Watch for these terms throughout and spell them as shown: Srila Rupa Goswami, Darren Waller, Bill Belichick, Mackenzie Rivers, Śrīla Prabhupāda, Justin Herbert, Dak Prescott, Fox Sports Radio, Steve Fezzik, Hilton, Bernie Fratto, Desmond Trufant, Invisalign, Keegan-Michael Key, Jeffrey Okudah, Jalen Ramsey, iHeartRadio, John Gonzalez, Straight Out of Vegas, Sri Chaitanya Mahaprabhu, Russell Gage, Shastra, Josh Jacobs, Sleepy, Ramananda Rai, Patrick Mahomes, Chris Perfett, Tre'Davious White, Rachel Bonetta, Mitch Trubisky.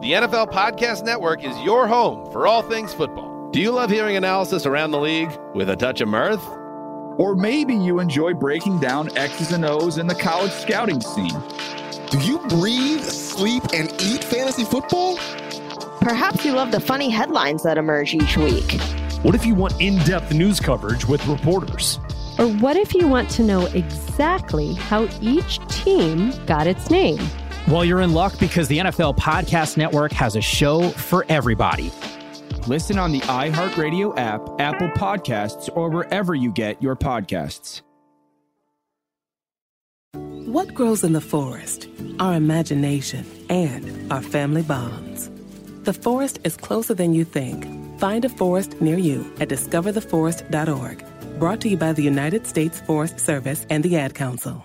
The NFL Podcast Network is your home for all things football. Do you love hearing analysis around the league with a touch of mirth? Or maybe you enjoy breaking down X's and O's in the college scouting scene. Do you breathe, sleep, and eat fantasy football? Perhaps you love the funny headlines that emerge each week. What if you want in-depth news coverage with reporters? Or what if you want to know exactly how each team got its name? Well, you're in luck because the NFL Podcast Network has a show for everybody. Listen on the iHeartRadio app, Apple Podcasts, or wherever you get your podcasts. What grows in the forest? Our imagination and our family bonds. The forest is closer than you think. Find a forest near you at discovertheforest.org. Brought to you by the United States Forest Service and the Ad Council.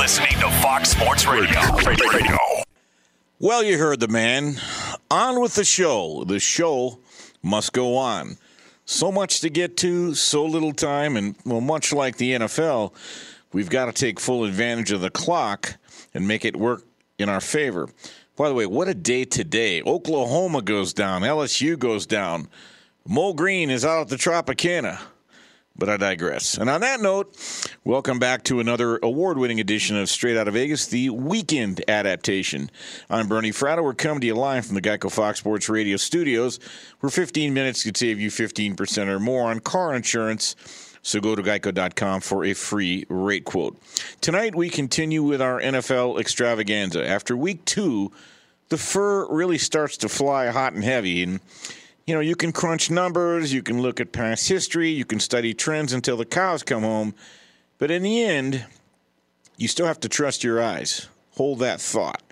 Listening to Fox Sports Radio. Well, you heard the man. On with the show. The show must go on. So much to get to, so little time, and well, much like the NFL, we've got to take full advantage of the clock and make it work in our favor. By the way, what a day today. Oklahoma goes down. LSU goes down. Mo Green is out at the Tropicana. But I digress. And on that note, welcome back to another award-winning edition of Straight Out of Vegas, the weekend adaptation. I'm Bernie Fratto. We're coming to you live from the Geico Fox Sports Radio studios, where 15 minutes could save you 15% or more on car insurance. So go to geico.com for a free rate quote. Tonight, we continue with our NFL extravaganza. After week two, the fur really starts to fly hot and heavy, and you know, you can crunch numbers, you can look at past history, you can study trends until the cows come home. But in the end, you still have to trust your eyes. Hold that thought.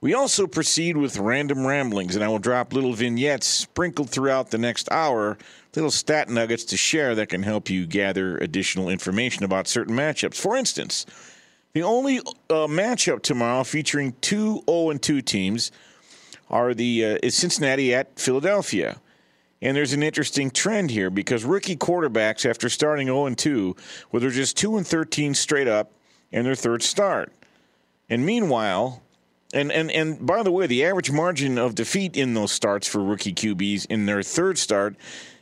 We also proceed with random ramblings, and I will drop little vignettes sprinkled throughout the next hour, little stat nuggets to share that can help you gather additional information about certain matchups. For instance, The only matchup tomorrow featuring two 0-2 teams is Cincinnati at Philadelphia. And there's an interesting trend here because rookie quarterbacks, after starting 0-2, well, they're just 2-13 straight up in their third start. And meanwhile, and by the way, the average margin of defeat in those starts for rookie QBs in their third start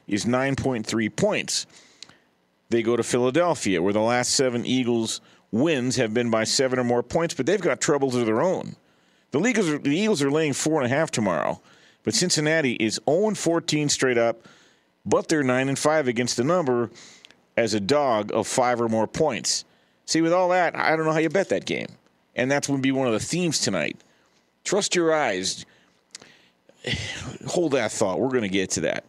is 9.3 points. They go to Philadelphia, where the last 7 Eagles wins have been by 7 or more points, but they've got troubles of their own. The Eagles are laying 4.5 tomorrow. But Cincinnati is 0-14 straight up, but they're 9-5 against the number as a dog of 5 or more points. See, with all that, I don't know how you bet that game. And that's going to be one of the themes tonight. Trust your eyes. Hold that thought. We're going to get to that.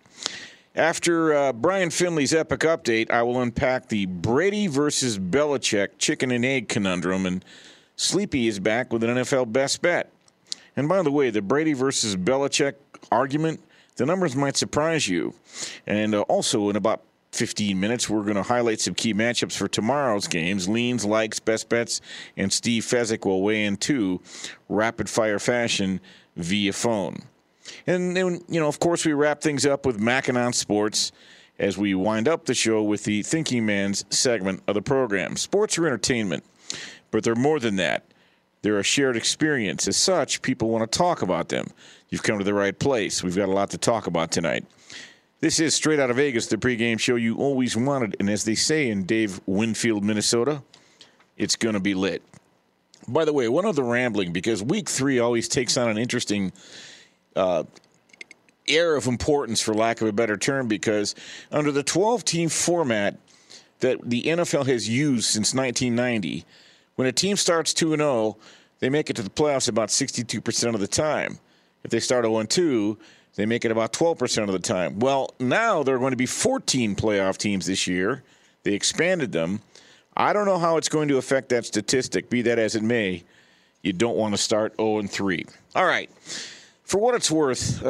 After Brian Finley's epic update, I will unpack the Brady versus Belichick chicken and egg conundrum. And Sleepy is back with an NFL best bet. And by the way, the Brady versus Belichick argument, the numbers might surprise you. And also in about 15 minutes, we're going to highlight some key matchups for tomorrow's games. Leans, likes, best bets, and Steve Fezzik will weigh in too, rapid-fire fashion via phone. And then, of course, we wrap things up with MacMahon Sports as we wind up the show with the Thinking Man's segment of the program. Sports are entertainment, but they're more than that. They're a shared experience. As such, people want to talk about them. You've come to the right place. We've got a lot to talk about tonight. This is Straight Out of Vegas, the pregame show you always wanted. And as they say in Dave Winfield, Minnesota, it's going to be lit. By the way, one other rambling, because week 3 always takes on an interesting air of importance, for lack of a better term, because under the 12-team format that the NFL has used since 1990, when a team starts 2-0, they make it to the playoffs about 62% of the time. If they start 0-2, they make it about 12% of the time. Well, now there are going to be 14 playoff teams this year. They expanded them. I don't know how it's going to affect that statistic, be that as it may. You don't want to start 0-3. All right. For what it's worth,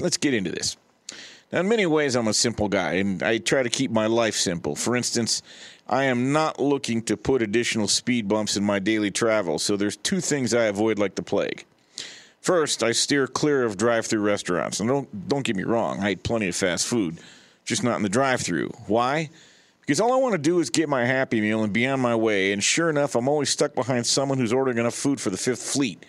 let's get into this. Now, in many ways, I'm a simple guy, and I try to keep my life simple. For instance, I am not looking to put additional speed bumps in my daily travel, so there's 2 things I avoid like the plague. First, I steer clear of drive-thru restaurants. And don't get me wrong, I eat plenty of fast food, just not in the drive-thru. Why? Because all I want to do is get my Happy Meal and be on my way, and sure enough, I'm always stuck behind someone who's ordering enough food for the 5th fleet.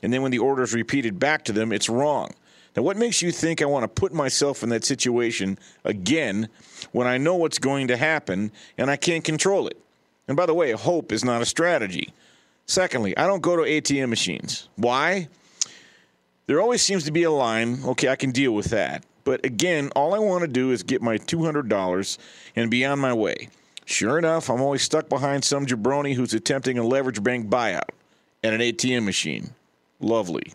And then when the order is repeated back to them, it's wrong. Now, what makes you think I want to put myself in that situation again when I know what's going to happen and I can't control it? And by the way, hope is not a strategy. Secondly, I don't go to ATM machines. Why? There always seems to be a line. Okay, I can deal with that. But again, all I want to do is get my $200 and be on my way. Sure enough, I'm always stuck behind some jabroni who's attempting a leverage bank buyout at an ATM machine. Lovely.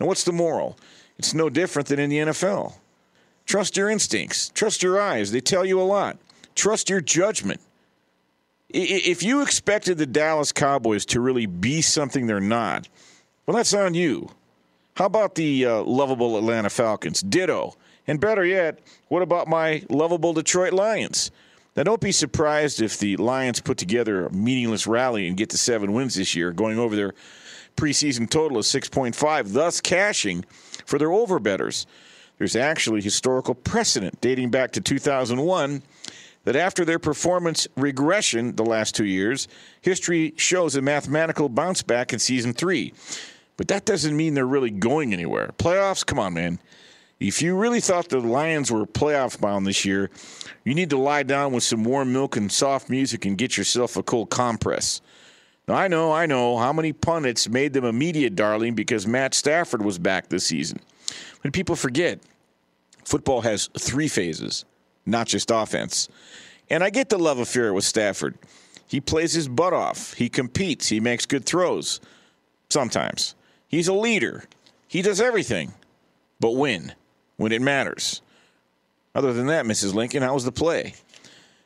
Now, what's the moral? It's no different than in the NFL. Trust your instincts. Trust your eyes. They tell you a lot. Trust your judgment. If you expected the Dallas Cowboys to really be something they're not, well, that's on you. How about the lovable Atlanta Falcons? Ditto. And better yet, what about my lovable Detroit Lions? Now, don't be surprised if the Lions put together a meaningless rally and get to 7 wins this year, going over their preseason total is 6.5, thus cashing for their overbetters. There's actually historical precedent dating back to 2001 that after their performance regression the last 2 years, history shows a mathematical bounce back in season 3. But that doesn't mean they're really going anywhere. Playoffs? Come on, man. If you really thought the Lions were playoff bound this year, you need to lie down with some warm milk and soft music and get yourself a cold compress. I know how many pundits made them a media darling because Matt Stafford was back this season. But people forget, football has 3 phases, not just offense. And I get the love affair with Stafford. He plays his butt off. He competes. He makes good throws. Sometimes. He's a leader. He does everything. But when it matters. Other than that, Mrs. Lincoln, how was the play?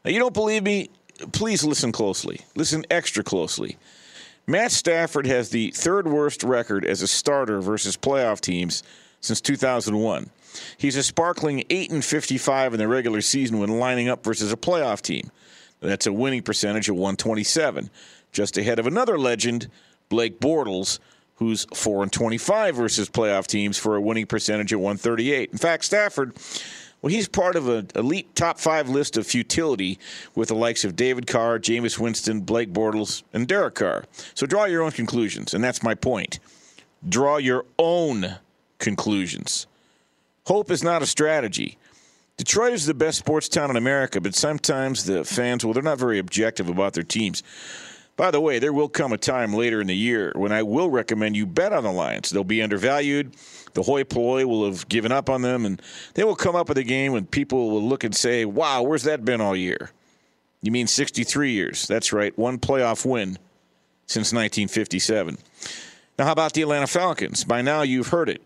Now, you don't believe me? Please listen closely. Listen extra closely. Matt Stafford has the 3rd worst record as a starter versus playoff teams since 2001. He's a sparkling 8-55 in the regular season when lining up versus a playoff team. That's a winning percentage of 127. just ahead of another legend, Blake Bortles, who's 4-25 versus playoff teams for a winning percentage at 138. In fact, Stafford, well, he's part of an elite top five list of futility with the likes of David Carr, Jameis Winston, Blake Bortles, and Derek Carr. So draw your own conclusions, and that's my point. Draw your own conclusions. Hope is not a strategy. Detroit is the best sports town in America, but sometimes the fans, well, they're not very objective about their teams. By the way, there will come a time later in the year when I will recommend you bet on the Lions. They'll be undervalued. The hoi polloi will have given up on them, and they will come up with a game when people will look and say, wow, where's that been all year? You mean 63 years. That's right, one playoff win since 1957. Now, how about the Atlanta Falcons? By now, you've heard it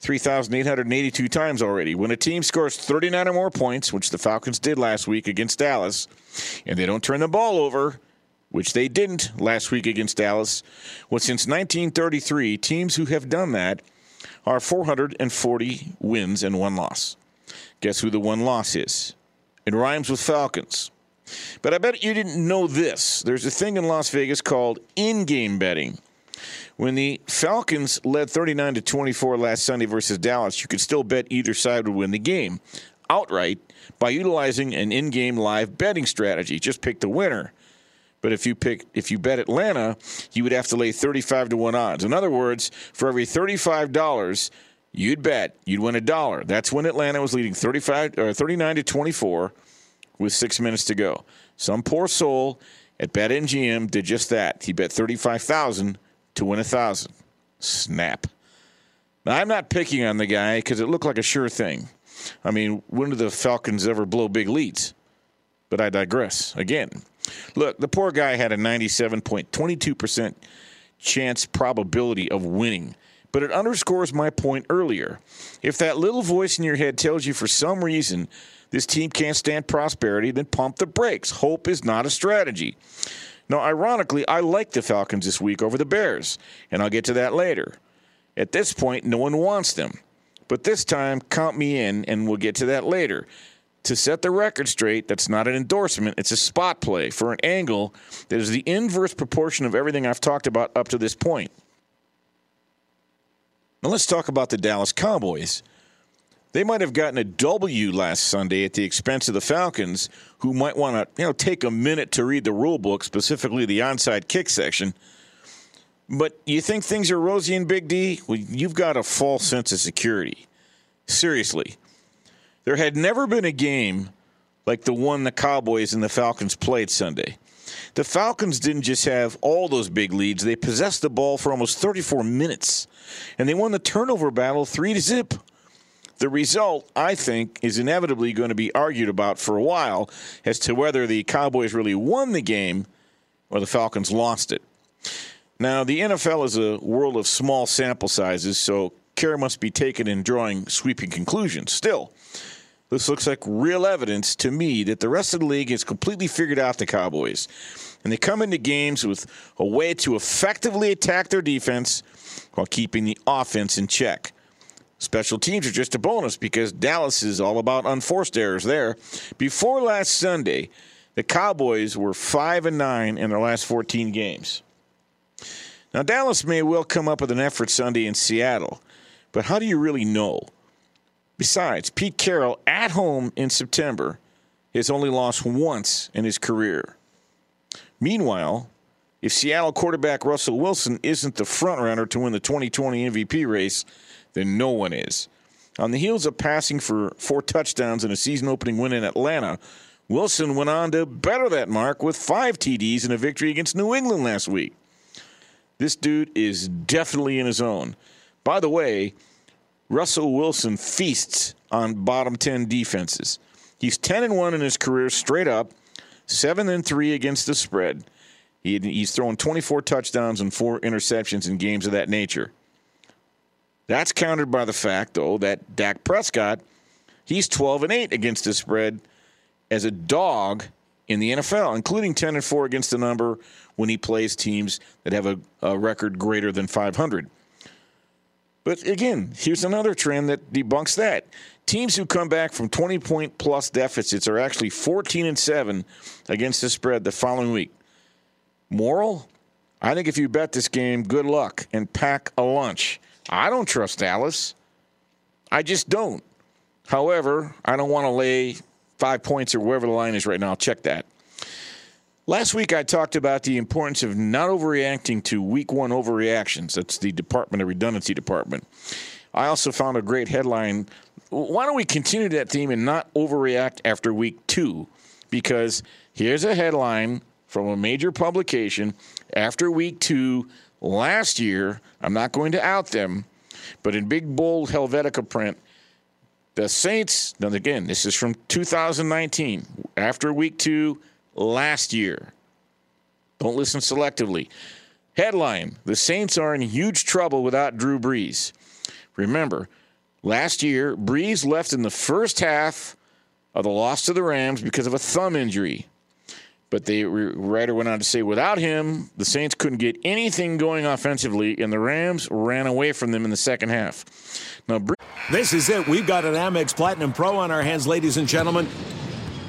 3,882 times already. When a team scores 39 or more points, which the Falcons did last week against Dallas, and they don't turn the ball over, which they didn't last week against Dallas. Well, since 1933, teams who have done that are 440 wins and one loss. Guess who the one loss is? It rhymes with Falcons. But I bet you didn't know this. There's a thing in Las Vegas called in-game betting. When the Falcons led 39-24 last Sunday versus Dallas, you could still bet either side would win the game outright by utilizing an in-game live betting strategy. Just pick the winner. But if you bet Atlanta, you would have to lay 35-1 odds. In other words, for every $35 you'd bet, you'd win $1. That's when Atlanta was leading 39-24 with 6 minutes to go. Some poor soul at BetMGM did just that. He bet $35,000 to win $1,000. Snap. Now, I'm not picking on the guy because it looked like a sure thing. I mean, when do the Falcons ever blow big leads? But I digress again. Look, the poor guy had a 97.22% chance probability of winning. But it underscores my point earlier. If that little voice in your head tells you for some reason this team can't stand prosperity, then pump the brakes. Hope is not a strategy. Now, ironically, I like the Falcons this week over the Bears, and I'll get to that later. At this point, no one wants them. But this time, count me in, and we'll get to that later. To set the record straight, that's not an endorsement. It's a spot play for an angle that is the inverse proportion of everything I've talked about up to this point. Now let's talk about the Dallas Cowboys. They might have gotten a W last Sunday at the expense of the Falcons, who might want to, take a minute to read the rule book, specifically the onside kick section. But you think things are rosy in Big D? Well, you've got a false sense of security. Seriously. There had never been a game like the one the Cowboys and the Falcons played Sunday. The Falcons didn't just have all those big leads. They possessed the ball for almost 34 minutes, and they won the turnover battle 3-0. The result, I think, is inevitably going to be argued about for a while as to whether the Cowboys really won the game or the Falcons lost it. Now, the NFL is a world of small sample sizes, so care must be taken in drawing sweeping conclusions. Still, this looks like real evidence to me that the rest of the league has completely figured out the Cowboys. And they come into games with a way to effectively attack their defense while keeping the offense in check. Special teams are just a bonus because Dallas is all about unforced errors there. Before last Sunday, the Cowboys were 5-9 in their last 14 games. Now, Dallas may well come up with an effort Sunday in Seattle. But how do you really know? Besides, Pete Carroll at home in September has only lost once in his career. Meanwhile, if Seattle quarterback Russell Wilson isn't the front-runner to win the 2020 MVP race, then no one is. On the heels of passing for 4 touchdowns and a season-opening win in Atlanta, Wilson went on to better that mark with 5 TDs in a victory against New England last week. This dude is definitely in his own. By the way, Russell Wilson feasts on bottom 10 defenses. He's 10-1 in his career straight up, 7-3 against the spread. He's thrown 24 touchdowns and 4 interceptions in games of that nature. That's countered by the fact, though, that Dak Prescott, he's 12-8 against the spread as a dog in the NFL, including 10-4 against the number when he plays teams that have a record greater than 500. But again, here's another trend that debunks that. Teams who come back from 20-point-plus deficits are actually 14-7 against the spread the following week. Moral? I think if you bet this game, good luck and pack a lunch. I don't trust Dallas. I just don't. However, I don't want to lay 5 points or wherever the line is right now. I'll check that. Last week, I talked about the importance of not overreacting to week one overreactions. That's the Department of Redundancy Department. I also found a great headline. Why don't we continue that theme and not overreact after week two? Because here's a headline from a major publication. After week two last year, I'm not going to out them, but in big, bold Helvetica print, the Saints, now again, this is from 2019, after week two last year. Don't listen selectively. Headline, the Saints are in huge trouble without Drew Brees. Remember, last year, Brees left in the first half of the loss to the Rams because of a thumb injury. But the writer went on to say, without him, the Saints couldn't get anything going offensively, and the Rams ran away from them in the second half. Now, this is it. We've got an Amex Platinum Pro on our hands, ladies and gentlemen.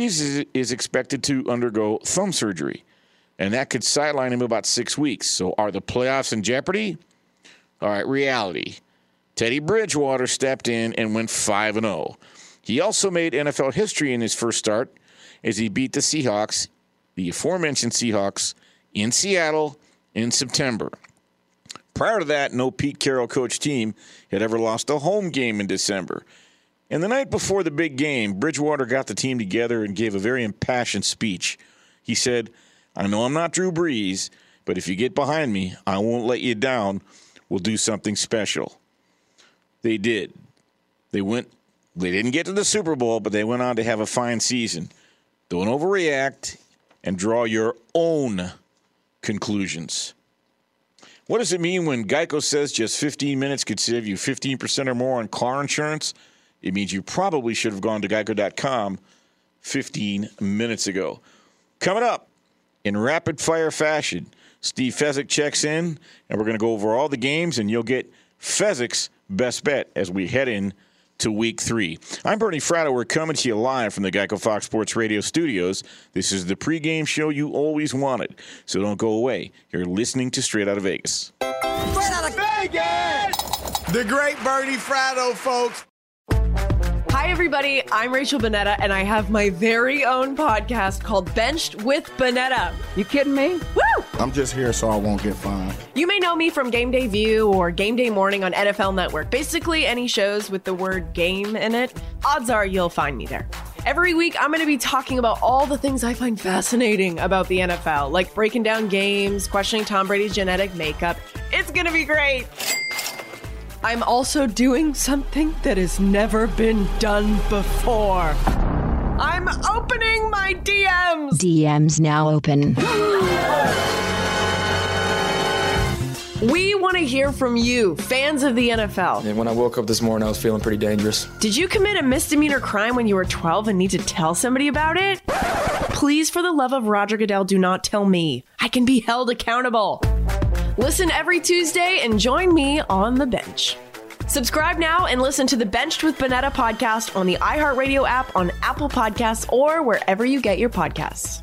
Brees is expected to undergo thumb surgery, and that could sideline him about 6 weeks. So are the playoffs in jeopardy? All right, reality. Teddy Bridgewater stepped in and went 5-0. He also made NFL history in his first start as he beat the Seahawks, the aforementioned Seahawks, in Seattle in September. Prior to that, no Pete Carroll-coached team had ever lost a home game in December. And the night before the big game, Bridgewater got the team together and gave a very impassioned speech. He said, I know I'm not Drew Brees, but if you get behind me, I won't let you down. We'll do something special. They did. They didn't get to the Super Bowl, but they went on to have a fine season. Don't overreact and draw your own conclusions. What does it mean when Geico says just 15 minutes could save you 15% or more on car insurance? It means you probably should have gone to geico.com 15 minutes ago. Coming up in rapid-fire fashion, Steve Fezzik checks in, and we're going to go over all the games, and you'll get Fezzik's best bet as we head in to Week 3. I'm Bernie Fratto. We're coming to you live from the Geico Fox Sports Radio studios. This is the pregame show you always wanted, so don't go away. You're listening to Straight Out of Vegas. Straight Out of Vegas! The great Bernie Fratto, folks. Hi, everybody. I'm Rachel Bonetta, and I have my very own podcast called Benched with Bonetta. You kidding me? Woo! I'm just here so I won't get fined. You may know me from Game Day View or Game Day Morning on NFL Network. Basically, any shows with the word game in it, odds are you'll find me there. Every week, I'm going to be talking about all the things I find fascinating about the NFL, like breaking down games, questioning Tom Brady's genetic makeup. It's going to be great. I'm also doing something that has never been done before. I'm opening my DMs. DMs now open. We want to hear from you, fans of the NFL. And when I woke up this morning, I was feeling pretty dangerous. Did you commit a misdemeanor crime when you were 12 and need to tell somebody about it? Please, for the love of Roger Goodell, do not tell me. I can be held accountable. Listen every Tuesday and join me on the bench. Subscribe now and listen to the Benched with Bonetta podcast on the iHeartRadio app, on Apple Podcasts, or wherever you get your podcasts.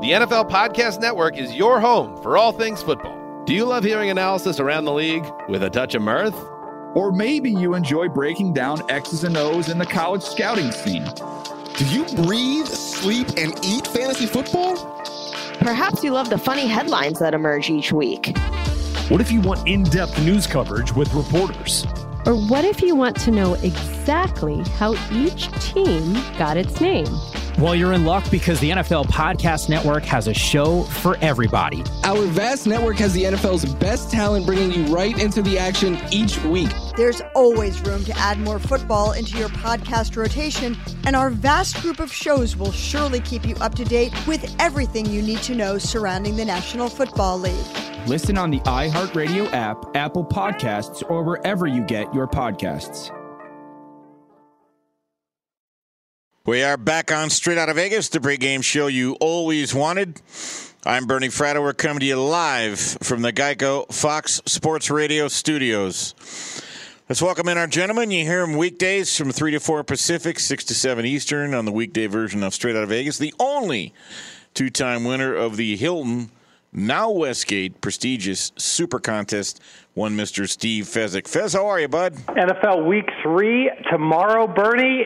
The NFL Podcast Network is your home for all things football. Do you love hearing analysis around the league with a touch of mirth? Or maybe you enjoy breaking down X's and O's in the college scouting scene. Do you breathe, sleep, and eat fantasy football? Perhaps you love the funny headlines that emerge each week. What if you want in-depth news coverage with reporters? Or what if you want to know exactly how each team got its name? Well, you're in luck, because the NFL Podcast Network has a show for everybody. Our vast network has the NFL's best talent, bringing you right into the action each week. There's always room to add more football into your podcast rotation, and our vast group of shows will surely keep you up to date with everything you need to know surrounding the National Football League. Listen on the iHeartRadio app, Apple Podcasts, or wherever you get your podcasts. We are back on Straight Out of Vegas, the pregame show you always wanted. I'm Bernie Fratto. We're coming to you live from the Geico Fox Sports Radio studios. Let's welcome in our gentlemen. You hear them weekdays from 3 to 4 Pacific, 6 to 7 Eastern on the weekday version of Straight Out of Vegas. The only two-time winner of the Hilton, now Westgate, prestigious Super Contest, one Mr. Steve Fezzik. Fez, how are you, bud? NFL Week 3 tomorrow, Bernie.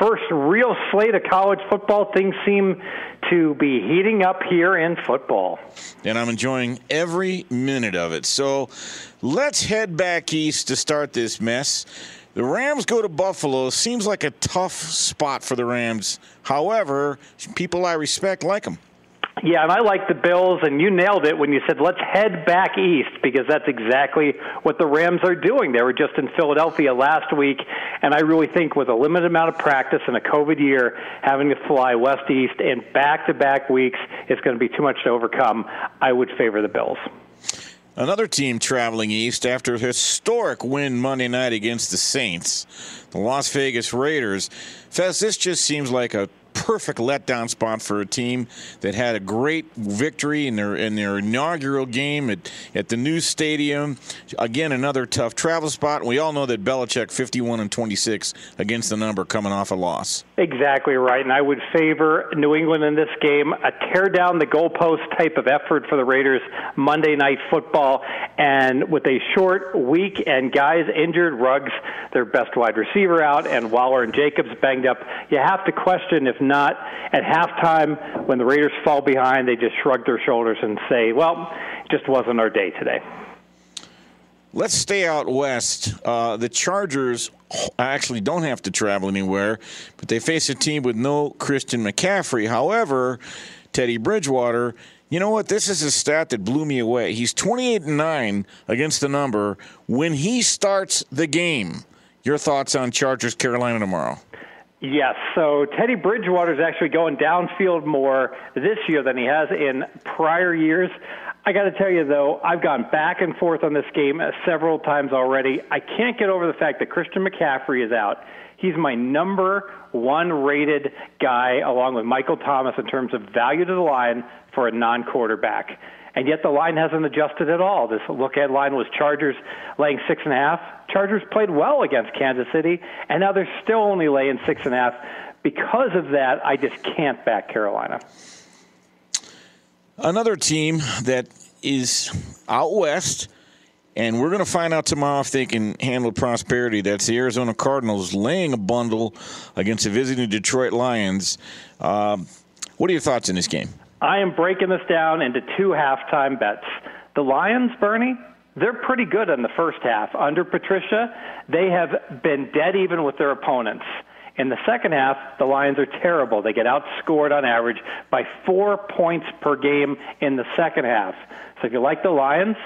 First real slate of college football. Things seem to be heating up here in football, and I'm enjoying every minute of it. So let's head back east to start this mess. The Rams go to Buffalo. Seems like a tough spot for the Rams. However, people I respect like them. Yeah, and I like the Bills, and you nailed it when you said let's head back east, because that's exactly what the Rams are doing. They were just in Philadelphia last week, and I really think with a limited amount of practice and a COVID year, having to fly west east in back-to-back weeks is going to be too much to overcome. I would favor the Bills. Another team traveling east after a historic win Monday night against the Saints, the Las Vegas Raiders. Fez, this just seems like a perfect letdown spot for a team that had a great victory in their inaugural game at the new stadium. Again, another tough travel spot. We all know that Belichick 51-26 against the number coming off a loss. Exactly right, and I would favor New England in this game. A tear down the goalpost type of effort for the Raiders Monday Night Football, and with a short week and guys injured, Ruggs, their best wide receiver, out, and Waller and Jacobs banged up, you have to question if not at halftime when the Raiders fall behind, they just shrug their shoulders and say, well, it just wasn't our day today. Let's stay out west. The Chargers actually don't have to travel anywhere, but they face a team with no Christian McCaffrey. However, Teddy Bridgewater You know what? This is a stat that blew me away. He's 28-9 against the number when he starts the game. Your thoughts on Chargers Carolina tomorrow? Yes, so Teddy Bridgewater is actually going downfield more this year than he has in prior years. I got to tell you, though, I've gone back and forth on this game several times already. I can't get over the fact that Christian McCaffrey is out. He's my number one rated guy, along with Michael Thomas, in terms of value to the line for a non-quarterback. And yet the line hasn't adjusted at all. This look-ahead line was Chargers laying 6.5. Chargers played well against Kansas City, and now they're still only laying 6.5. Because of that, I just can't back Carolina. Another team that is out west, and we're going to find out tomorrow if they can handle prosperity. That's the Arizona Cardinals laying a bundle against the visiting Detroit Lions. What are your thoughts on this game? I am breaking this down into two halftime bets. The Lions, Bernie, they're pretty good in the first half. Under Patricia, they have been dead even with their opponents. In the second half, the Lions are terrible. They get outscored on average by 4 points per game in the second half. So if you like the Lions,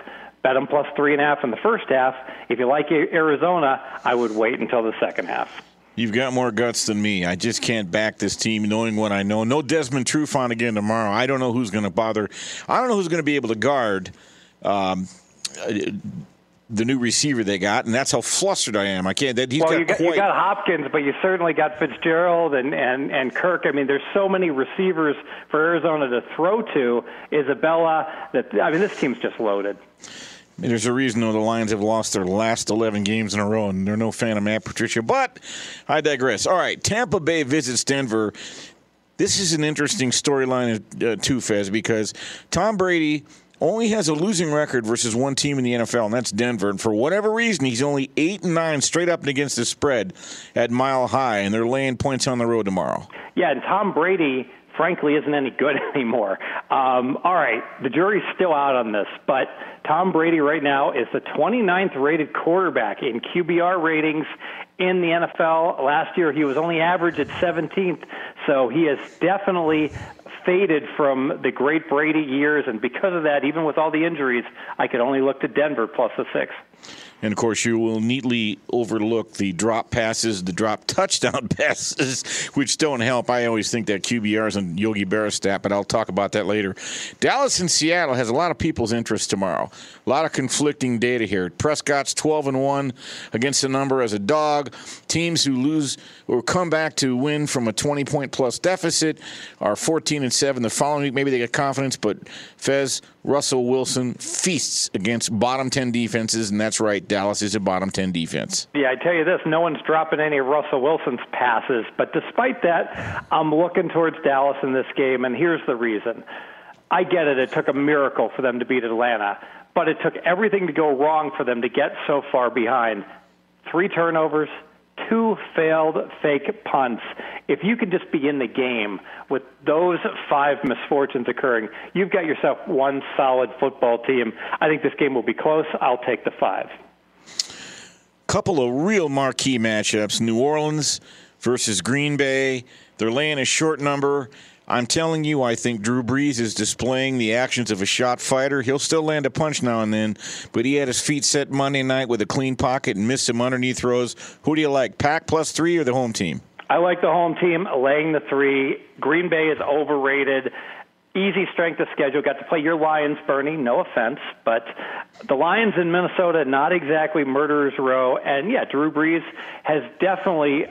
bet them plus 3.5 in the first half. If you like Arizona, I would wait until the second half. You've got more guts than me. I just can't back this team knowing what I know. No Desmond Trufant again tomorrow. I don't know who's going to bother. I don't know who's going to be able to guard the new receiver they got, and that's how flustered I am. I can't. You got Hopkins, but you certainly got Fitzgerald and Kirk. I mean, there's so many receivers for Arizona to throw to. Isabella. This team's just loaded. There's a reason, though, the Lions have lost their last 11 games in a row, and they're no fan of Matt Patricia. But I digress. All right, Tampa Bay visits Denver. This is an interesting storyline, too, Fez, because Tom Brady only has a losing record versus one team in the NFL, and that's Denver. And for whatever reason, he's only 8-9 straight up and against the spread at Mile High, and they're laying points on the road tomorrow. Yeah, and Tom Brady, frankly, isn't any good anymore. All right, the jury's still out on this, but Tom Brady right now is the 29th rated quarterback in QBR ratings in the NFL. Last year, he was only average at 17th, so he is definitely faded from the great Brady years, and because of that, even with all the injuries, I could only look to Denver plus the 6. And, of course, you will neatly overlook the drop passes, the drop touchdown passes, which don't help. I always think that QBR is on Yogi Berra's stat, but I'll talk about that later. Dallas and Seattle has a lot of people's interest tomorrow. A lot of conflicting data here. Prescott's 12-1 against the number as a dog. Teams who lose or come back to win from a 20-point-plus deficit are 14-7 the following week. Maybe they get confidence, but Fez, Russell Wilson feasts against bottom-10 defenses, and that's right. Dallas is a bottom-10 defense. Yeah, I tell you this, no one's dropping any of Russell Wilson's passes. But despite that, I'm looking towards Dallas in this game, and here's the reason. I get it. It took a miracle for them to beat Atlanta, but it took everything to go wrong for them to get so far behind. 3 turnovers, 2 failed fake punts. If you can just be in the game with those 5 misfortunes occurring, you've got yourself one solid football team. I think this game will be close. I'll take the 5. Couple of real marquee matchups. New Orleans versus Green Bay. They're laying a short number. I'm telling you, I think Drew Brees is displaying the actions of a shot fighter. He'll still land a punch now and then, but he had his feet set Monday night with a clean pocket and missed some underneath throws. Who do you like, Pack plus 3 or the home team? I like the home team laying the 3. Green Bay is overrated. Easy strength of schedule. Got to play your Lions, Bernie. No offense, but the Lions in Minnesota, not exactly murderer's row. And, yeah, Drew Brees has definitely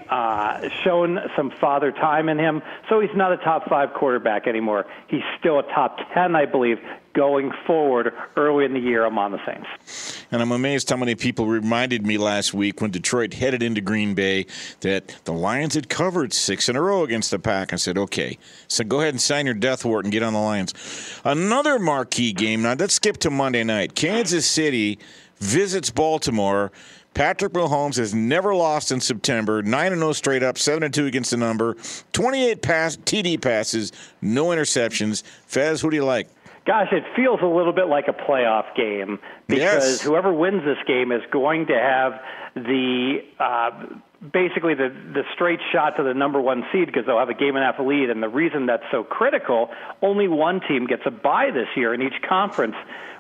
shown some father time in him, so he's not a top 5 quarterback anymore. He's still a top 10, I believe, going forward. Early in the year, I'm on the Saints. And I'm amazed how many people reminded me last week when Detroit headed into Green Bay that the Lions had covered 6 in a row against the Pack. I said, okay, so go ahead and sign your death warrant and get on the Lions. Another marquee game. Now, let's skip to Monday night. Kansas City visits Baltimore. Patrick Mahomes has never lost in September, 9-0 straight up, 7-2 against the number, 28 TD passes, no interceptions. Fez, who do you like? Gosh, it feels a little bit like a playoff game because whoever wins this game is going to have the basically the straight shot to the number one seed because they'll have a game and a half lead. And the reason that's so critical, only one team gets a bye this year in each conference.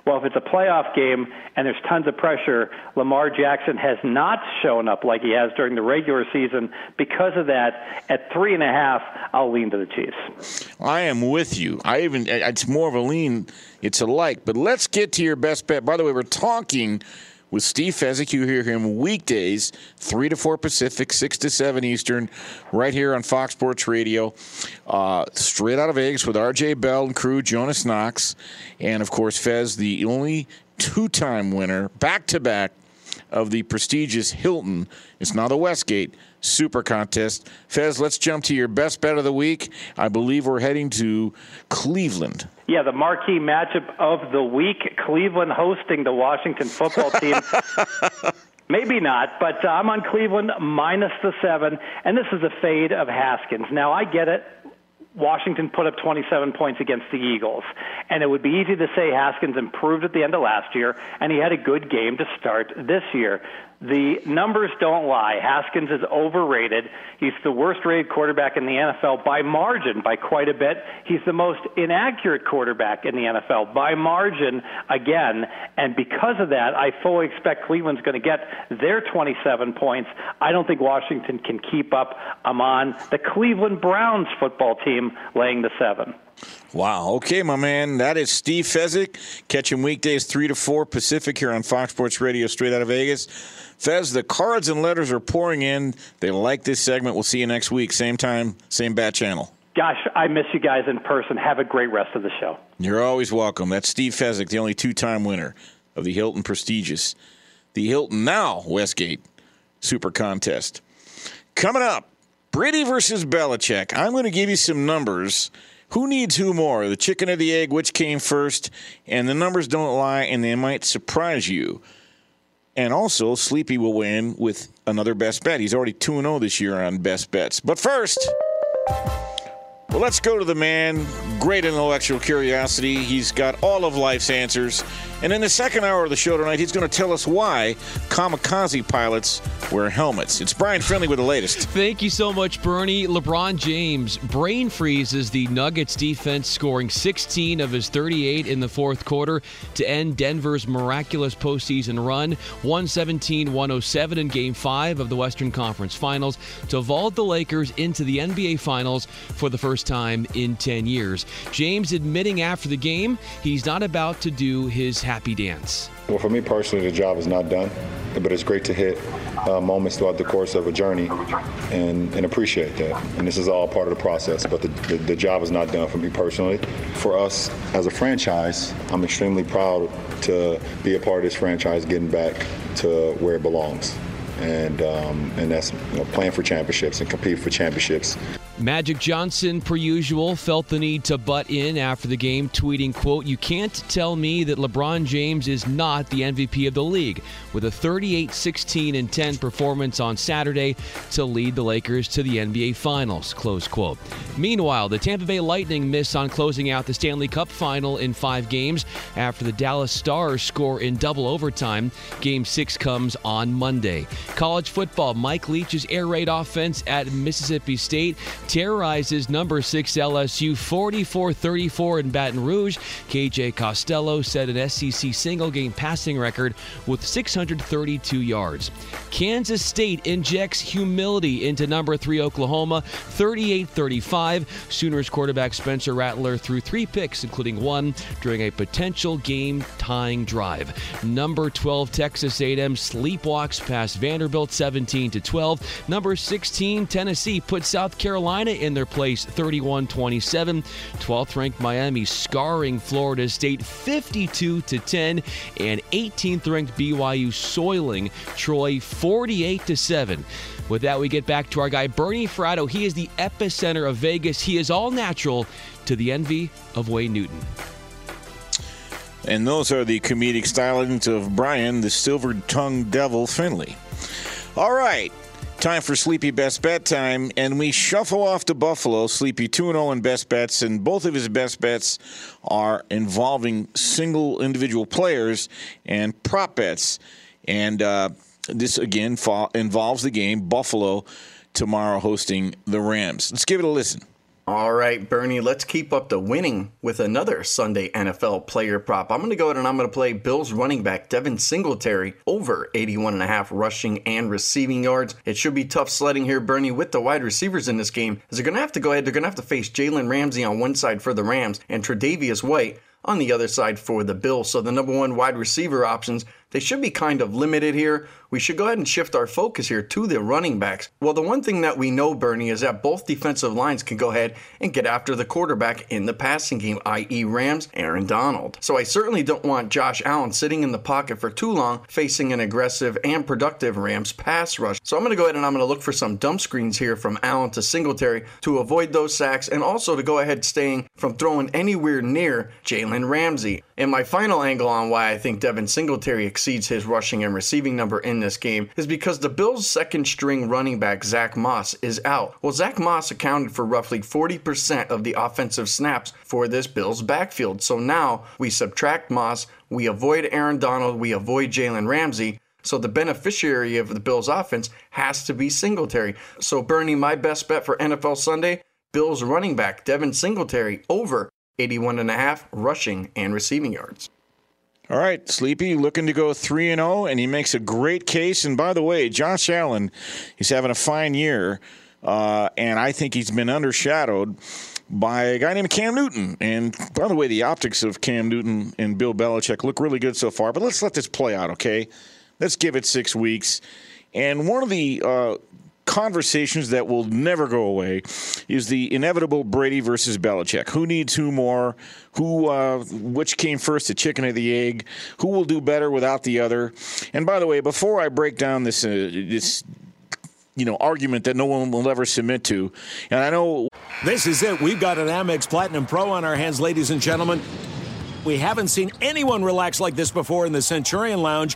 Well, if it's a playoff game and there's tons of pressure, Lamar Jackson has not shown up like he has during the regular season. Because of that, at 3.5, I'll lean to the Chiefs. I am with you. It's more of a lean. It's a like. But let's get to your best bet. By the way, we're talking with Steve Fezzik. You hear him weekdays, 3 to 4 Pacific, 6 to 7 Eastern, right here on Fox Sports Radio. Straight Out of Vegas with R.J. Bell and crew, Jonas Knox, and, of course, Fez, the only two-time winner, back-to-back, of the prestigious Hilton. It's now the Westgate Super Contest. Fez, let's jump to your best bet of the week. I believe we're heading to Cleveland. Yeah, the marquee matchup of the week, Cleveland hosting the Washington football team. Maybe not, but I'm on Cleveland minus the 7, and this is a fade of Haskins. Now, I get it. Washington put up 27 points against the Eagles, and it would be easy to say Haskins improved at the end of last year, and he had a good game to start this year. The numbers don't lie. Haskins is overrated. He's the worst-rated quarterback in the NFL by margin, by quite a bit. He's the most inaccurate quarterback in the NFL by margin again, and because of that, I fully expect Cleveland's going to get their 27 points. I don't think Washington can keep up. I'm on the Cleveland Browns football team laying the 7. Wow. Okay, my man. That is Steve Fezzik. Catch him weekdays 3 to 4 Pacific here on Fox Sports Radio, Straight Out of Vegas. Fez, the cards and letters are pouring in. They like this segment. We'll see you next week. Same time, same bat channel. Gosh, I miss you guys in person. Have a great rest of the show. You're always welcome. That's Steve Fezzik, the only two-time winner of the Hilton prestigious, the Hilton now Westgate Super Contest. Coming up, Brady versus Belichick. I'm going to give you some numbers. Who needs who more, the chicken or the egg, which came first? And the numbers don't lie, and they might surprise you. And also, Sleepy will win with another best bet. He's already 2-0 this year on best bets. But first, well, let's go to the man, great intellectual curiosity. He's got all of life's answers. And in the second hour of the show tonight, he's going to tell us why kamikaze pilots wear helmets. It's Brian Finley with the latest. Thank you so much, Bernie. LeBron James brain freezes the Nuggets defense, scoring 16 of his 38 in the fourth quarter to end Denver's miraculous postseason run, 117-107 in Game 5 of the Western Conference Finals, to vault the Lakers into the NBA Finals for the first time in 10 years. James admitting after the game he's not about to do his happy dance. Well, for me personally, the job is not done, but it's great to hit moments throughout the course of a journey and appreciate that. And this is all part of the process, but the job is not done for me personally. For us as a franchise, I'm extremely proud to be a part of this franchise getting back to where it belongs. And that's, you know, playing for championships and compete for championships. Magic Johnson, per usual, felt the need to butt in after the game, tweeting, quote, "You can't tell me that LeBron James is not the MVP of the league," with a 38-16-10 performance on Saturday to lead the Lakers to the NBA Finals, close quote. Meanwhile, the Tampa Bay Lightning miss on closing out the Stanley Cup Final in 5 games after the Dallas Stars score in double overtime. Game 6 comes on Monday. College football, Mike Leach's air raid offense at Mississippi State terrorizes number 6 LSU 44-34 in Baton Rouge. KJ Costello set an SEC single-game passing record with 632 yards. Kansas State injects humility into number 3 Oklahoma 38-35. Sooners quarterback Spencer Rattler threw 3 picks, including one during a potential game-tying drive. Number 12 Texas A&M sleepwalks past Vanderbilt 17-12. Number 16 Tennessee put South Carolina in their place 31-27. 12th ranked Miami scarring Florida State 52-10, and 18th ranked BYU soiling Troy 48-7. With that, we get back to our guy Bernie Fratto. He is the epicenter of Vegas. He is all natural, to the envy of Wayne Newton. And those are the comedic stylings of Brian the silver-tongued devil Finley. All right. Time for Sleepy Best Bet time, and we shuffle off to Buffalo. Sleepy 2-0 in best bets, and both of his best bets are involving single individual players and prop bets. And This, again, involves the game Buffalo tomorrow hosting the Rams. Let's give it a listen. All right, Bernie, let's keep up the winning with another Sunday NFL player prop. I'm going to go ahead and I'm going to play Bills running back Devin Singletary over 81.5 rushing and receiving yards. It should be tough sledding here, Bernie, with the wide receivers in this game. As they're going to have to go ahead, they're going to have to face Jalen Ramsey on one side for the Rams and Tre'Davious White on the other side for the Bills. So the number one wide receiver options, they should be kind of limited here. We should go ahead and shift our focus here to the running backs. Well, the one thing that we know, Bernie, is that both defensive lines can go ahead and get after the quarterback in the passing game, i.e. Rams, Aaron Donald. So I certainly don't want Josh Allen sitting in the pocket for too long, facing an aggressive and productive Rams pass rush. So I'm going to go ahead and I'm going to look for some dump screens here from Allen to Singletary to avoid those sacks and also to go ahead staying from throwing anywhere near Jalen Ramsey. And my final angle on why I think Devin Singletary exceeds his rushing and receiving number in this game is because the Bills' second string running back Zach Moss is out. Well, Zach Moss accounted for roughly 40% of the offensive snaps for this Bills backfield. So now we subtract Moss, we avoid Aaron Donald, we avoid Jalen Ramsey. So the beneficiary of the Bills' offense has to be Singletary. So Bernie, my best bet for NFL Sunday, Bills running back Devin Singletary over 81.5 rushing and receiving yards. All right, Sleepy looking to go 3-0, and he makes a great case. And by the way, Josh Allen, he's having a fine year, and I think he's been undershadowed by a guy named Cam Newton. And by the way, the optics of Cam Newton and Bill Belichick look really good so far, but let's let this play out, okay? Let's give it 6 weeks. And one of the conversations that will never go away is the inevitable Brady versus Belichick. Who needs who more? Which came first, the chicken or the egg? Who will do better without the other? And by the way, before I break down this argument that no one will ever submit to, and I know this is it. We've got an Amex Platinum Pro on our hands, ladies and gentlemen. We haven't seen anyone relax like this before in the Centurion Lounge.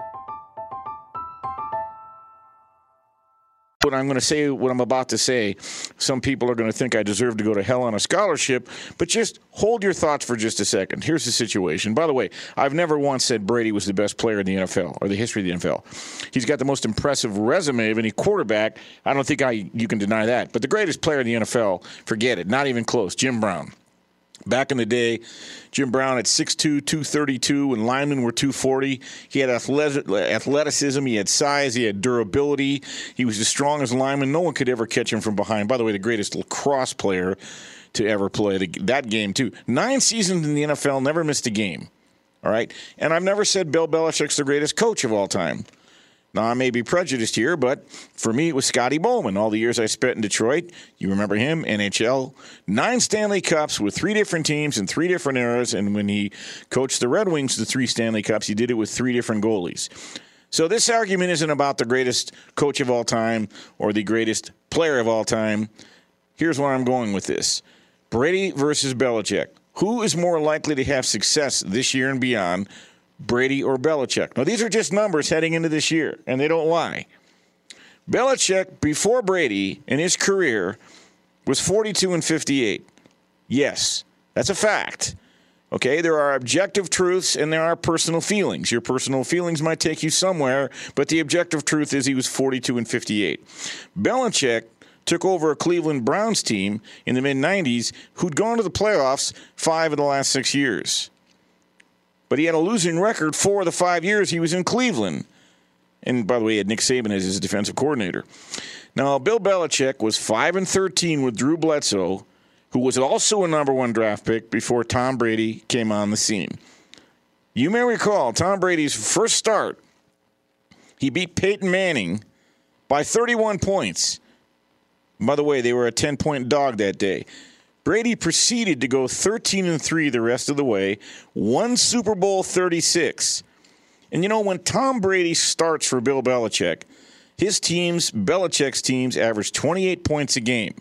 What I'm going to say, what I'm about to say, some people are going to think I deserve to go to hell on a scholarship, but just hold your thoughts for just a second. Here's the situation. By the way, I've never once said Brady was the best player in the NFL or the history of the NFL. He's got the most impressive resume of any quarterback. I don't think you can deny that. But the greatest player in the NFL, forget it, not even close, Jim Brown. Back in the day, Jim Brown at 6'2", 232, and linemen were 240. He had athleticism, he had size, he had durability. He was as strong as a lineman. No one could ever catch him from behind. By the way, the greatest lacrosse player to ever play that game, too. 9 seasons in the NFL, never missed a game. All right? And I've never said Bill Belichick's the greatest coach of all time. Now, I may be prejudiced here, but for me, it was Scotty Bowman. All the years I spent in Detroit, you remember him, NHL, 9 Stanley Cups with 3 different teams in 3 different eras. And when he coached the Red Wings to 3 Stanley Cups, he did it with 3 different goalies. So this argument isn't about the greatest coach of all time or the greatest player of all time. Here's where I'm going with this. Brady versus Belichick. Who is more likely to have success this year and beyond, Brady or Belichick? Now, these are just numbers heading into this year, and they don't lie. Belichick, before Brady in his career, was 42-58. Yes, that's a fact. Okay, there are objective truths, and there are personal feelings. Your personal feelings might take you somewhere, but the objective truth is he was 42-58. Belichick took over a Cleveland Browns team in the mid-'90s who'd gone to the playoffs 5 of the last 6 years. But he had a losing record 4 of the 5 years he was in Cleveland. And by the way, he had Nick Saban as his defensive coordinator. Now, Bill Belichick was 5-13 with Drew Bledsoe, who was also a number 1 draft pick before Tom Brady came on the scene. You may recall Tom Brady's first start, he beat Peyton Manning by 31 points. By the way, they were a 10-point dog that day. Brady proceeded to go 13-3 the rest of the way, won Super Bowl 36. And you know, when Tom Brady starts for Bill Belichick, his teams, Belichick's teams, averaged 28 points a game.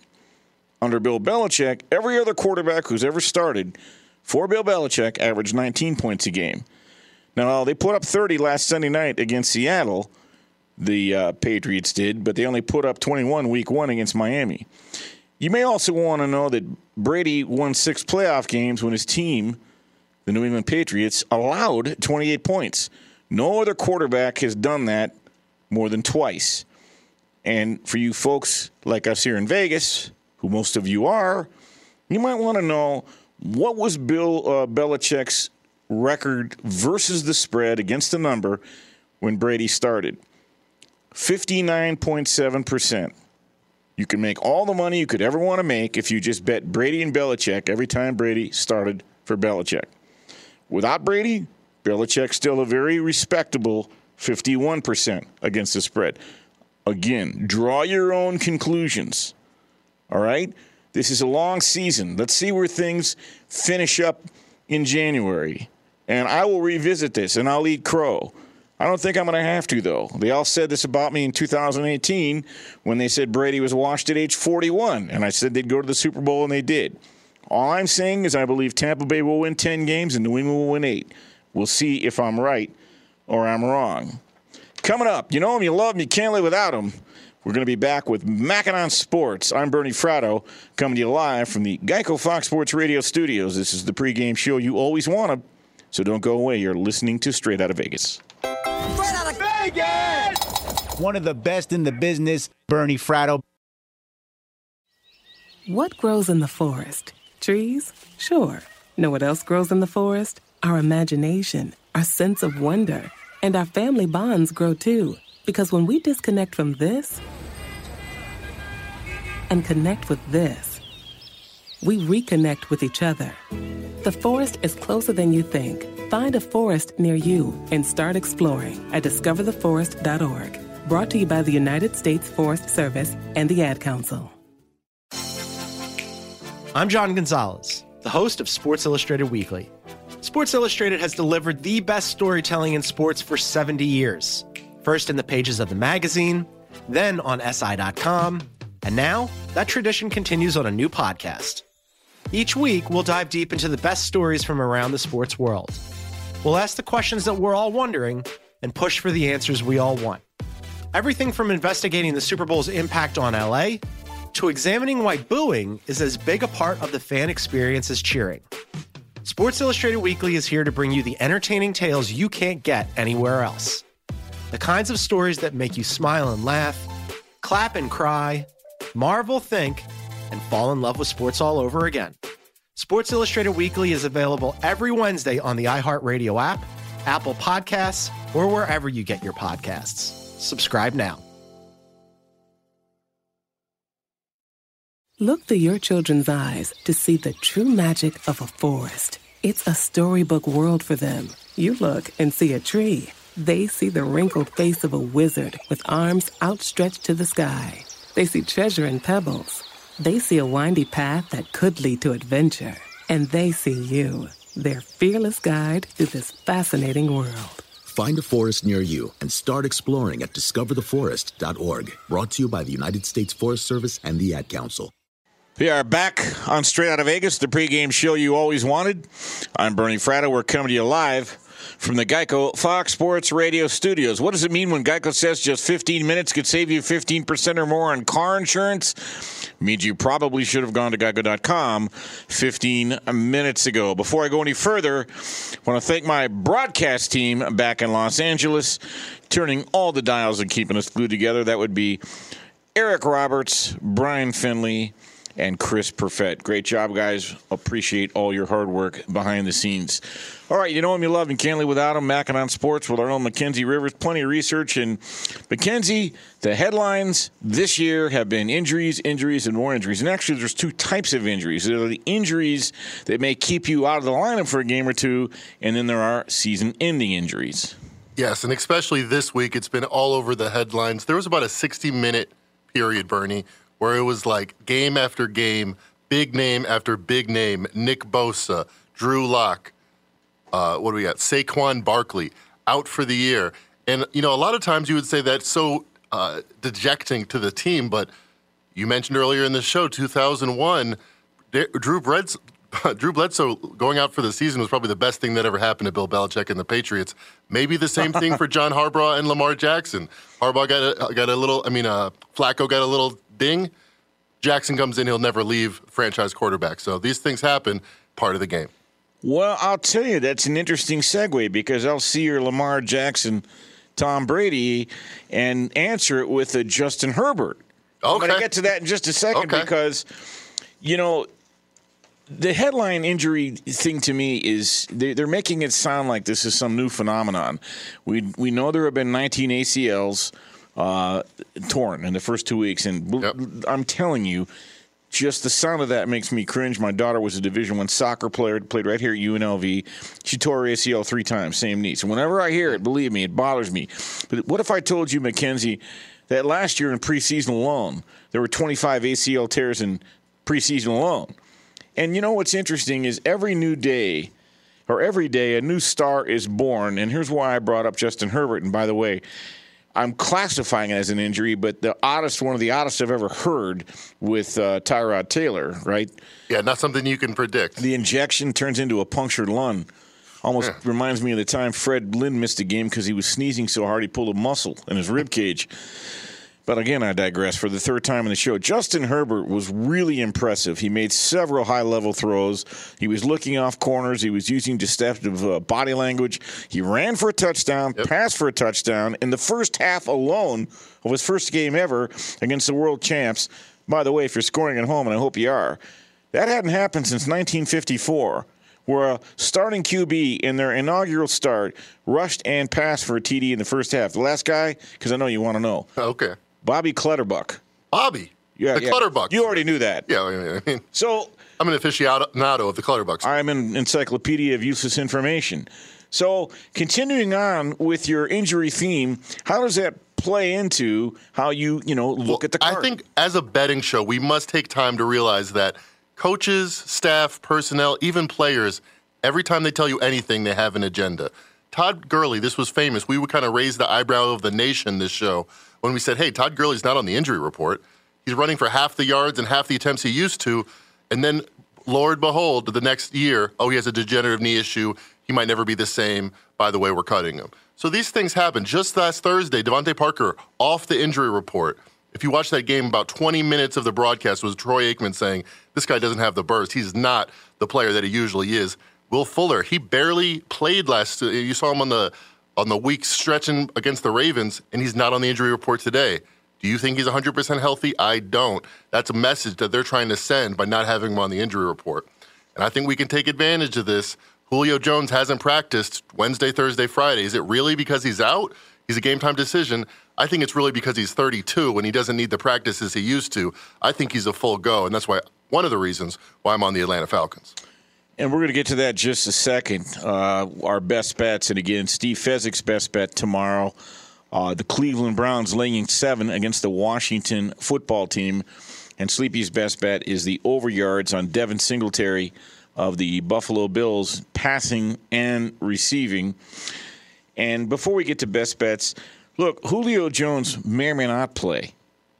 Under Bill Belichick, every other quarterback who's ever started for Bill Belichick averaged 19 points a game. Now, they put up 30 last Sunday night against Seattle. The Patriots did, but they only put up 21 week 1 against Miami. You may also want to know that Brady won 6 playoff games when his team, the New England Patriots, allowed 28 points. No other quarterback has done that more than twice. And for you folks like us here in Vegas, who most of you are, you might want to know what was Bill Belichick's record versus the spread against the number when Brady started. 59.7%. You can make all the money you could ever want to make if you just bet Brady and Belichick every time Brady started for Belichick. Without Brady, Belichick's still a very respectable 51% against the spread. Again, draw your own conclusions. All right? This is a long season. Let's see where things finish up in January. And I will revisit this, and I'll eat crow. I don't think I'm going to have to, though. They all said this about me in 2018 when they said Brady was washed at age 41, and I said they'd go to the Super Bowl, and they did. All I'm saying is I believe Tampa Bay will win 10 games and New England will win 8. We'll see if I'm right or I'm wrong. Coming up, you know him, you love him, you can't live without him. We're going to be back with MacMahon Sports. I'm Bernie Fratto, coming to you live from the Geico Fox Sports Radio studios. This is the pregame show you always wanted, so don't go away. You're listening to Straight Out of Vegas. Straight out of Vegas! One of the best in the business, Bernie Fratto. What grows in the forest? Trees? Sure. Know what else grows in the forest? Our imagination, our sense of wonder, and our family bonds grow too. Because when we disconnect from this and connect with this, we reconnect with each other. The forest is closer than you think. Find a forest near you and start exploring at discovertheforest.org. Brought to you by the United States Forest Service and the Ad Council. I'm John Gonzalez, the host of Sports Illustrated Weekly. Sports Illustrated has delivered the best storytelling in sports for 70 years. First in the pages of the magazine, then on SI.com, and now that tradition continues on a new podcast. Each week, we'll dive deep into the best stories from around the sports world. We'll ask the questions that we're all wondering and push for the answers we all want. Everything from investigating the Super Bowl's impact on LA to examining why booing is as big a part of the fan experience as cheering. Sports Illustrated Weekly is here to bring you the entertaining tales you can't get anywhere else. The kinds of stories that make you smile and laugh, clap and cry, marvel, think, and fall in love with sports all over again. Sports Illustrated Weekly is available every Wednesday on the iHeartRadio app, Apple Podcasts, or wherever you get your podcasts. Subscribe now. Look through your children's eyes to see the true magic of a forest. It's a storybook world for them. You look and see a tree. They see the wrinkled face of a wizard with arms outstretched to the sky. They see treasure in pebbles. They see a windy path that could lead to adventure. And they see you, their fearless guide through this fascinating world. Find a forest near you and start exploring at discovertheforest.org. Brought to you by the United States Forest Service and the Ad Council. We are back on Straight Out of Vegas, the pregame show you always wanted. I'm Bernie Fratto. We're coming to you live from the Geico Fox Sports Radio studios. What does it mean when Geico says just 15 minutes could save you 15% or more on car insurance? It means you probably should have gone to geico.com 15 minutes ago. Before I go any further, I want to thank my broadcast team back in Los Angeles, turning all the dials and keeping us glued together. That would be Eric Roberts, Brian Finley, and Chris Perfett. Great job, guys. Appreciate all your hard work behind the scenes. All right, you know him, you love him, can't live without him. MacMahon Sports with our own Mackenzie Rivers. Plenty of research. And Mackenzie, the headlines this year have been injuries, injuries, and more injuries. And actually, there's two types of injuries. There are the injuries that may keep you out of the lineup for a game or two, and then there are season-ending injuries. Yes, and especially this week, it's been all over the headlines. There was about a 60-minute period, Bernie, where it was like game after game, big name after big name, Nick Bosa, Drew Lock, what do we got, Saquon Barkley, out for the year. And, you know, a lot of times you would say that's so dejecting to the team, but you mentioned earlier in the show, 2001, Drew Bledsoe going out for the season was probably the best thing that ever happened to Bill Belichick and the Patriots. Maybe the same thing for John Harbaugh and Lamar Jackson. Harbaugh Flacco got a little ding. Jackson comes in, he'll never leave, franchise quarterback. So these things happen, part of the game. Well, I'll tell you, that's an interesting segue because I'll see your Lamar Jackson, Tom Brady, and answer it with a Justin Herbert. Okay. I'm going to get to that in just a second because, you know, the headline injury thing to me is they're making it sound like this is some new phenomenon. We know there have been 19 ACLs torn in the first 2 weeks, and I'm telling you, just the sound of that makes me cringe. My daughter was a Division I soccer player, played right here at UNLV. She tore her ACL 3 times, same knee. So whenever I hear it, believe me, it bothers me. But what if I told you, Mackenzie, that last year in preseason alone, there were 25 ACL tears in preseason alone? And you know what's interesting is every day a new star is born. And here's why I brought up Justin Herbert. And by the way, I'm classifying it as an injury, but one of the oddest I've ever heard with Tyrod Taylor, right? Yeah, not something you can predict. The injection turns into a punctured lung. Almost reminds me of the time Fred Lynn missed a game because he was sneezing so hard he pulled a muscle in his rib cage. But again, I digress for the third time in the show. Justin Herbert was really impressive. He made several high-level throws. He was looking off corners. He was using deceptive body language. He ran for a touchdown, passed for a touchdown. In the first half alone of his first game ever against the world champs, by the way, if you're scoring at home, and I hope you are, that hadn't happened since 1954, where a starting QB in their inaugural start rushed and passed for a TD in the first half. The last guy, because I know you want to know. Okay. Bobby Clutterbuck. Clutterbuck. You already knew that. Yeah, I mean, so I'm an aficionado of the Clutterbucks. I'm an encyclopedia of useless information. So continuing on with your injury theme, how does that play into how you look at the card? I think as a betting show, we must take time to realize that coaches, staff, personnel, even players, every time they tell you anything, they have an agenda. Todd Gurley, this was famous. We would kind of raise the eyebrow of the nation this show when we said, hey, Todd Gurley's not on the injury report. He's running for half the yards and half the attempts he used to. And then, Lord behold, the next year, he has a degenerative knee issue. He might never be the same. By the way, we're cutting him. So these things happen. Just last Thursday, Devontae Parker off the injury report. If you watch that game, about 20 minutes of the broadcast was Troy Aikman saying, this guy doesn't have the burst. He's not the player that he usually is. Will Fuller, he barely played last. You saw him on the week stretching against the Ravens, and he's not on the injury report today. Do you think he's 100% healthy? I don't. That's a message that they're trying to send by not having him on the injury report. And I think we can take advantage of this. Julio Jones hasn't practiced Wednesday, Thursday, Friday. Is it really because he's out? He's a game-time decision. I think it's really because he's 32 and he doesn't need the practices he used to. I think he's a full go, and that's why one of the reasons why I'm on the Atlanta Falcons. And we're going to get to that in just a second. Our best bets, and again, Steve Fezzik's best bet tomorrow. The Cleveland Browns laying 7 against the Washington football team. And Sleepy's best bet is the over yards on Devin Singletary of the Buffalo Bills, passing and receiving. And before we get to best bets, look, Julio Jones may or may not play,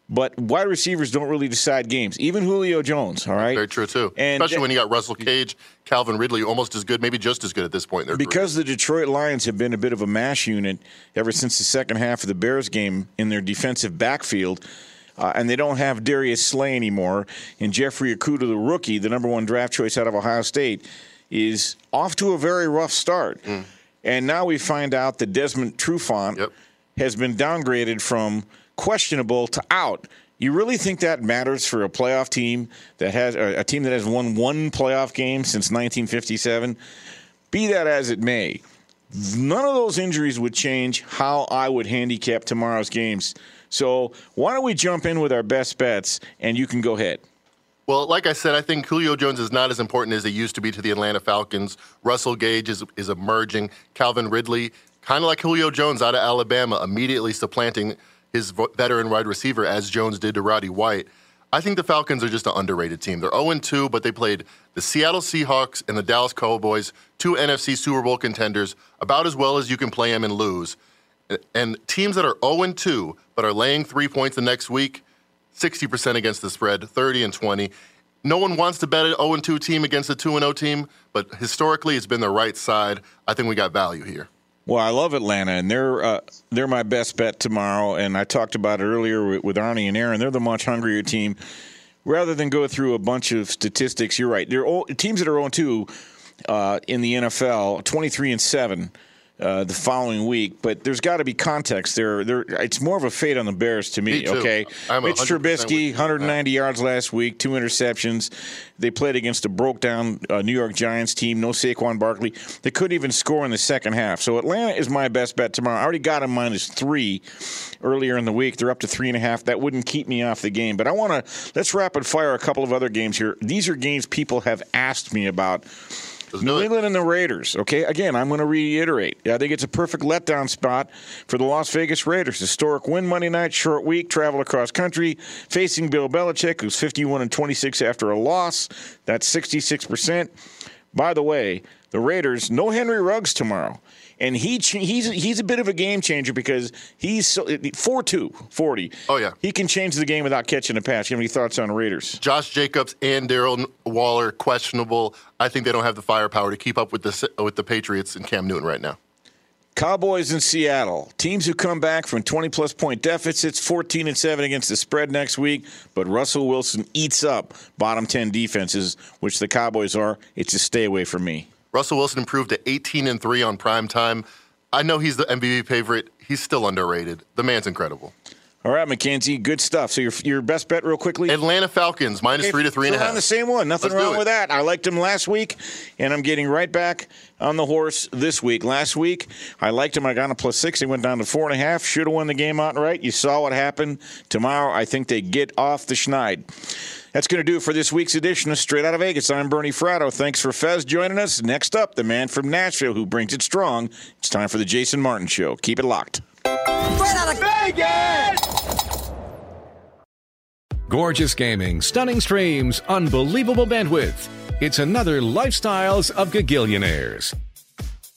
but wide receivers don't really decide games. Even Julio Jones, all right? Very true, too. And especially when you got Russell Cage, Calvin Ridley, almost as good, maybe just as good at this point in their career. Because the Detroit Lions have been a bit of a mash unit ever since the second half of the Bears game in their defensive backfield, and they don't have Darius Slay anymore, and Jeffrey Okudah, the rookie, the number one draft choice out of Ohio State, is off to a very rough start. Mm. And now we find out that Desmond Trufant has been downgraded from questionable to out. You really think that matters for a playoff team that has a team that has won one playoff game since 1957? Be that as it may, none of those injuries would change how I would handicap tomorrow's games. So why don't we jump in with our best bets, and you can go ahead. Well, like I said, I think Julio Jones is not as important as he used to be to the Atlanta Falcons. Russell Gage is emerging. Calvin Ridley, kind of like Julio Jones out of Alabama, immediately supplanting his veteran wide receiver as Jones did to Roddy White. I think the Falcons are just an underrated team. They're 0-2, but they played the Seattle Seahawks and the Dallas Cowboys, two NFC Super Bowl contenders, about as well as you can play them and lose. And teams that are 0-2 but are laying 3 points the next week, 60% against the spread, 30-20. No one wants to bet an 0-2 team against a 2-0 team, but historically it's been the right side. I think we got value here. Well, I love Atlanta, and they're my best bet tomorrow. And I talked about it earlier with Arnie and Aaron. They're the much hungrier team. Rather than go through a bunch of statistics, you're right. They're teams that are 0-2 in the NFL, 23-7 the following week. But there's got to be context there. It's more of a fade on the Bears to me. Okay, Mitch Trubisky, 190 yards last week, 2 interceptions. They played against a broke-down New York Giants team. No Saquon Barkley. They couldn't even score in the second half. So Atlanta is my best bet tomorrow. I already got them -3 earlier in the week. They're up to 3.5. That wouldn't keep me off the game. But I want to let's rapid fire a couple of other games here. These are games people have asked me about. New England and the Raiders, okay? Again, I'm going to reiterate. I think it's a perfect letdown spot for the Las Vegas Raiders. Historic win Monday night, short week, travel across country, facing Bill Belichick, who's 51-26 after a loss. That's 66%. By the way, the Raiders, no Henry Ruggs tomorrow. And he's a bit of a game changer because he's 40. Oh, yeah. He can change the game without catching a pass. You have any thoughts on Raiders? Josh Jacobs and Darren Waller, questionable. I think they don't have the firepower to keep up with the Patriots and Cam Newton right now. Cowboys in Seattle, teams who come back from 20-plus point deficits, 14-7 against the spread next week, but Russell Wilson eats up bottom 10 defenses, which the Cowboys are. It's a stay away from me. Russell Wilson improved to 18-3 on primetime. I know he's the MVP favorite. He's still underrated. The man's incredible. All right, Mackenzie, good stuff. So your best bet real quickly? Atlanta Falcons, -3 to 3.5. We're on the same one. Nothing wrong with that. I liked him last week, and I'm getting right back on the horse this week. Last week, I liked him. I got him +6. He went down to 4.5. Should have won the game outright. You saw what happened. Tomorrow, I think they get off the schneid. That's going to do it for this week's edition of Straight Out of Vegas. I'm Bernie Fratto. Thanks for Fez joining us. Next up, the man from Nashville who brings it strong. It's time for the Jason Martin Show. Keep it locked. Straight Out of Vegas! Gorgeous gaming, stunning streams, unbelievable bandwidth. It's another Lifestyles of Gagillionaires.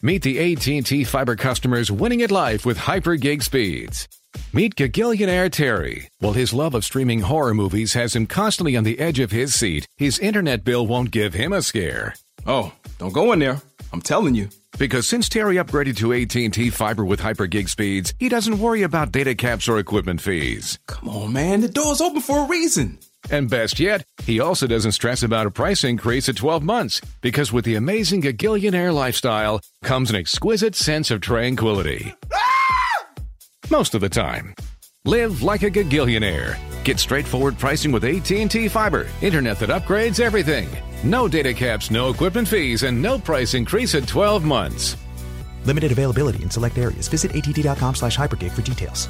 Meet the AT&T Fiber customers winning at life with hyper-gig speeds. Meet Gagillionaire Terry. While his love of streaming horror movies has him constantly on the edge of his seat, his internet bill won't give him a scare. Oh, don't go in there. I'm telling you. Because since Terry upgraded to AT&T Fiber with hyper-gig speeds, he doesn't worry about data caps or equipment fees. Come on, man. The door's open for a reason. And best yet, he also doesn't stress about a price increase at 12 months, because with the amazing Gagillionaire lifestyle comes an exquisite sense of tranquility. Most of the time. Live like a Gagillionaire. Get straightforward pricing with AT&T Fiber. Internet that upgrades everything. No data caps, no equipment fees, and no price increase at 12 months. Limited availability in select areas. Visit att.com/hypergig for details.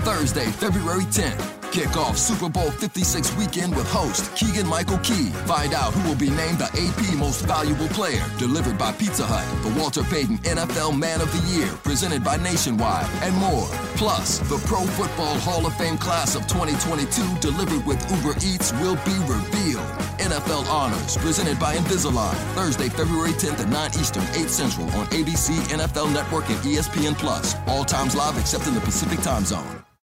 Thursday, February 10th, kick off Super Bowl 56 weekend with host Keegan-Michael Key. Find out who will be named the AP Most Valuable Player, delivered by Pizza Hut, the Walter Payton NFL Man of the Year, presented by Nationwide, and more. Plus, the Pro Football Hall of Fame Class of 2022, delivered with Uber Eats, will be revealed. NFL Honors, presented by Invisalign. Thursday, February 10th at 9 Eastern, 8 Central on ABC, NFL Network, and ESPN+. All times live except in the Pacific Time Zone.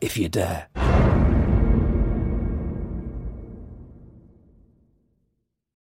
If you dare.